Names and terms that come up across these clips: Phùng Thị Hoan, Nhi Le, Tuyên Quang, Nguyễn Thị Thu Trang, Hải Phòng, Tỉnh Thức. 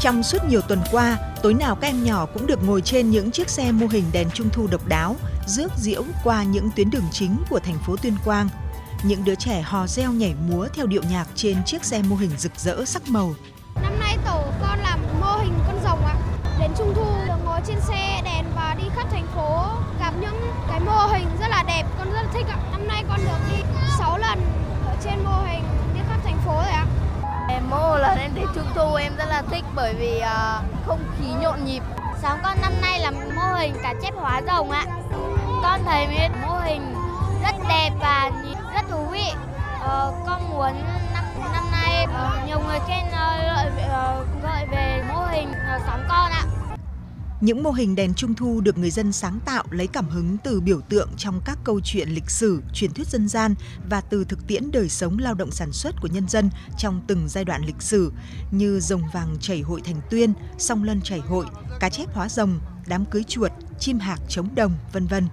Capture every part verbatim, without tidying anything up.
Trong suốt nhiều tuần qua, tối nào các em nhỏ cũng được ngồi trên những chiếc xe mô hình đèn trung thu độc đáo, rước diễu qua những tuyến đường chính của thành phố Tuyên Quang. Những đứa trẻ hò reo nhảy múa theo điệu nhạc trên chiếc xe mô hình rực rỡ sắc màu. Năm nay tổ con làm mô hình con rồng ạ. Đến Trung Thu được ngồi trên xe đèn và đi khắp thành phố, gặp những cái mô hình rất là đẹp, con rất là thích ạ. Năm nay con được đi sáu lần ở trên mô hình đi khắp thành phố rồi ạ. Em mô lần em đến Trung Thu em rất là thích bởi vì không khí nhộn nhịp. Sáng con năm nay là mô hình cá chép hóa rồng ạ. Con thấy mô hình rất đẹp và nhìn rất thú vị. Ờ, con muốn năm năm nay nhiều người khen lợi gợi về mô hình sáng con ạ. Những mô hình đèn Trung Thu được người dân sáng tạo lấy cảm hứng từ biểu tượng trong các câu chuyện lịch sử, truyền thuyết dân gian và từ thực tiễn đời sống lao động sản xuất của nhân dân trong từng giai đoạn lịch sử như rồng vàng chảy hội thành Tuyên, song lân chảy hội, cá chép hóa rồng, đám cưới chuột, chim hạc chống đồng, vân vân.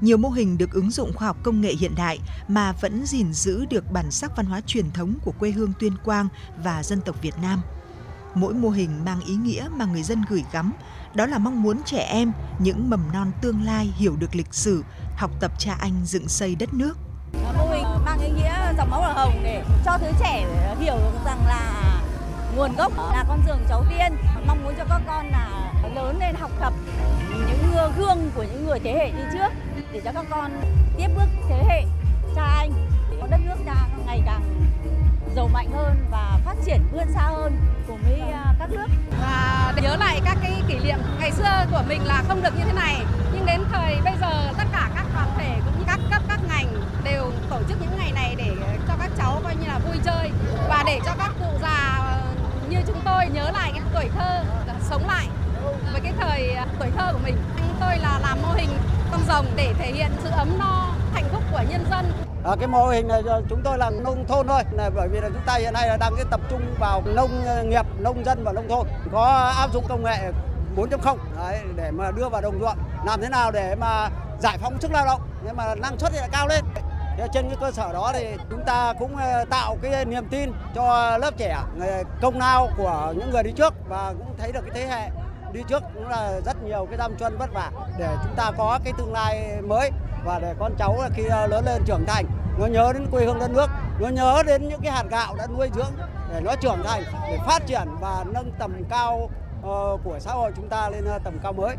Nhiều mô hình được ứng dụng khoa học công nghệ hiện đại mà vẫn gìn giữ được bản sắc văn hóa truyền thống của quê hương Tuyên Quang và dân tộc Việt Nam. Mỗi mô hình mang ý nghĩa mà người dân gửi gắm, đó là mong muốn trẻ em, những mầm non tương lai hiểu được lịch sử, học tập cha anh dựng xây đất nước. Mô hình mang ý nghĩa dòng máu đỏ hồng để cho thứ trẻ hiểu rằng là nguồn gốc là con giường cháu Tiên. Mong muốn cho các con là lớn lên học tập những gương của những người thế hệ đi trước để cho các con tiếp bước thế hệ cha anh để đất nước ta ngày càng giàu mạnh hơn và phát triển vươn xa hơn cùng với các nước. Và nhớ lại các cái kỷ niệm ngày xưa của mình là không được như thế này, nhưng đến thời bây giờ tất cả các đoàn thể cũng như các cấp các ngành đều tổ chức những ngày này để cho các cháu coi như là vui chơi và để cho các cụ già như chúng tôi nhớ lại những tuổi thơ, sống lại với cái thời tuổi thơ của mình. Chúng tôi là làm mô hình con rồng để thể hiện sự ấm no, hạnh phúc của nhân dân. À, cái mô hình này chúng tôi là nông thôn thôi, là bởi vì là chúng ta hiện nay là đang tập trung vào nông nghiệp, nông dân và nông thôn, có áp dụng công nghệ bốn chấm không đấy, để mà đưa vào đồng ruộng, làm thế nào để mà giải phóng sức lao động, nhưng mà năng suất thì lại cao lên. Thế trên cái cơ sở đó thì chúng ta cũng tạo cái niềm tin cho lớp trẻ, công lao của những người đi trước và cũng thấy được cái thế hệ đi trước cũng là rất nhiều cái dăm chân vất vả để chúng ta có cái tương lai mới. Và để con cháu khi lớn lên trưởng thành, nó nhớ đến quê hương đất nước, nó nhớ đến những cái hạt gạo đã nuôi dưỡng để nó trưởng thành, để phát triển và nâng tầm cao của xã hội chúng ta lên tầm cao mới.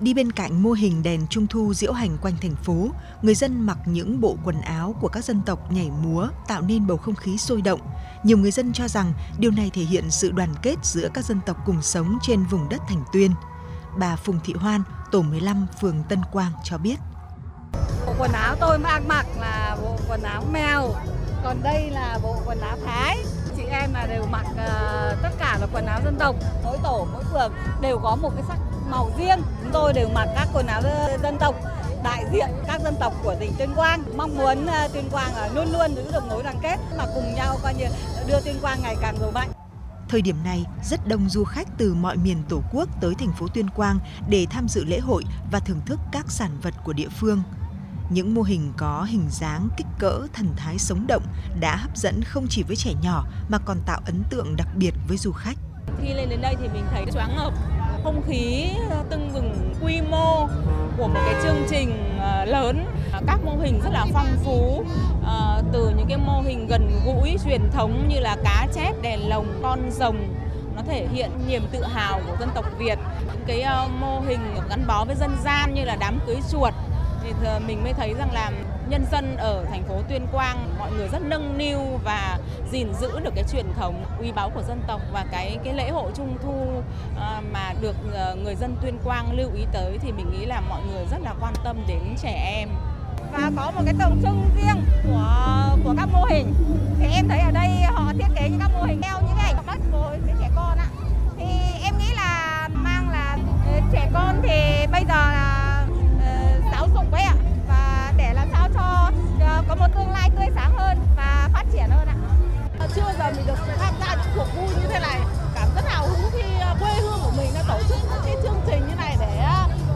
Đi bên cạnh mô hình đèn Trung Thu diễu hành quanh thành phố, người dân mặc những bộ quần áo của các dân tộc nhảy múa tạo nên bầu không khí sôi động. Nhiều người dân cho rằng điều này thể hiện sự đoàn kết giữa các dân tộc cùng sống trên vùng đất thành Tuyên. Bà Phùng Thị Hoan, tổ mười lăm, phường Tân Quang cho biết. Bộ quần áo tôi mang mặc là bộ quần áo Mèo, còn đây là bộ quần áo Thái. Chị em là đều mặc uh, tất cả là quần áo dân tộc. Mỗi tổ, mỗi phường đều có một cái sắc màu riêng. Chúng tôi đều mặc các quần áo dân tộc, đại diện các dân tộc của tỉnh Tuyên Quang. Mong muốn uh, Tuyên Quang uh, luôn luôn giữ được mối đoàn kết mà cùng nhau coi như đưa Tuyên Quang ngày càng giàu mạnh. Thời điểm này, rất đông du khách từ mọi miền Tổ quốc tới thành phố Tuyên Quang để tham dự lễ hội và thưởng thức các sản vật của địa phương. Những mô hình có hình dáng, kích cỡ, thần thái sống động đã hấp dẫn không chỉ với trẻ nhỏ mà còn tạo ấn tượng đặc biệt với du khách. Khi lên đến đây thì mình thấy choáng ngợp, không khí tưng bừng, quy mô của một cái chương trình lớn, các mô hình rất là phong phú, từ những cái mô hình gần gũi truyền thống như là cá chép, đèn lồng, con rồng, nó thể hiện niềm tự hào của dân tộc Việt. Những cái mô hình gắn bó với dân gian như là đám cưới chuột, thì mình mới thấy rằng là nhân dân ở thành phố Tuyên Quang mọi người rất nâng niu và gìn giữ được cái truyền thống quý báu của dân tộc và cái cái lễ hội Trung Thu mà được người dân Tuyên Quang lưu ý tới thì mình nghĩ là mọi người rất là quan tâm đến trẻ em. Và có một cái tượng trưng riêng của của các mô hình. Thì em thấy ở đây họ thiết kế những các mô hình theo những cái ảnh đất của trẻ con ạ. Thì em nghĩ là mang là trẻ con thì bây giờ là giáo dục ấy ạ, và để làm sao cho có một tương lai tươi sáng hơn và phát triển hơn ạ. Chưa bao giờ mình được tham gia những cuộc vui như thế này, cảm rất hào hứng khi quê hương của mình đã tổ chức những cái chương trình như này để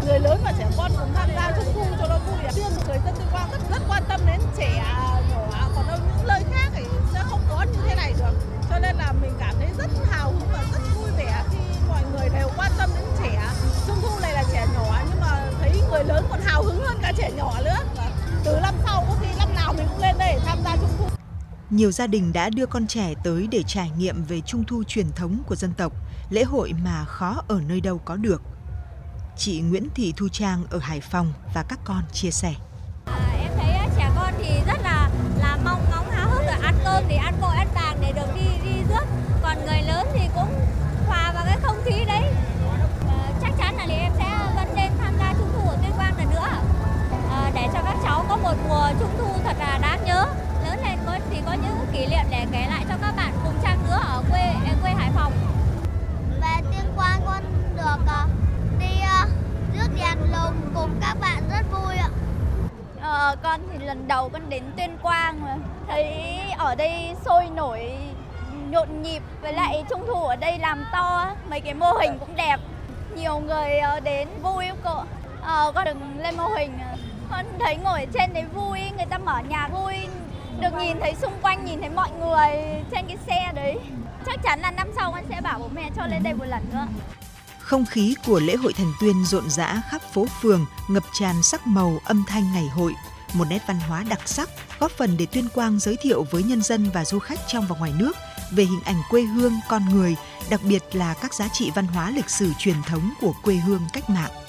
người lớn và trẻ con cùng tham gia Trung Thu cho nó vui. Riêng người dân Tuyên Quang rất rất quan tâm đến trẻ nhỏ, còn ở những nơi khác thì sẽ không có như thế này được, cho nên là mình cảm thấy rất hào hứng và rất Nhiều gia đình đã đưa con trẻ tới để trải nghiệm về Trung thu truyền thống của dân tộc, lễ hội mà khó ở nơi đâu có được. Chị Nguyễn Thị Thu Trang ở Hải Phòng và các con chia sẻ. À, em thấy trẻ con thì rất là là mong ngóng háo hức, rồi ăn cơm thì ăn vội ăn vàng để được đi đi rước. Còn người lớn thì cũng hòa vào cái không khí đấy. À, chắc chắn là em sẽ vẫn nên tham gia Trung thu ở Tuyên Quang lần nữa, à, để cho các cháu có một mùa Trung thu thật là đáng nhớ. Lớn lên có thì có những kỷ niệm để kể lại cho các bạn cùng trang lứa ở quê quê Hải Phòng. Về Tuyên Quang con được đi rước đèn lồng cùng các bạn rất vui ạ. Ờ, con thì lần đầu con đến Tuyên Quang mà thấy ở đây sôi nổi, nhộn nhịp, với lại Trung thu ở đây làm to, mấy cái mô hình cũng đẹp, nhiều người đến vui cô. Ờ, con được lên mô hình, con thấy ngồi trên đấy vui, người ta mở nhạc vui. Được nhìn thấy xung quanh, nhìn thấy mọi người trên cái xe đấy. Chắc chắn là năm sau con sẽ bảo bố mẹ cho lên đây một lần nữa. Không khí của lễ hội Thành Tuyên rộn rã khắp phố phường, ngập tràn sắc màu âm thanh ngày hội. Một nét văn hóa đặc sắc, góp phần để Tuyên Quang giới thiệu với nhân dân và du khách trong và ngoài nước về hình ảnh quê hương, con người, đặc biệt là các giá trị văn hóa lịch sử truyền thống của quê hương cách mạng.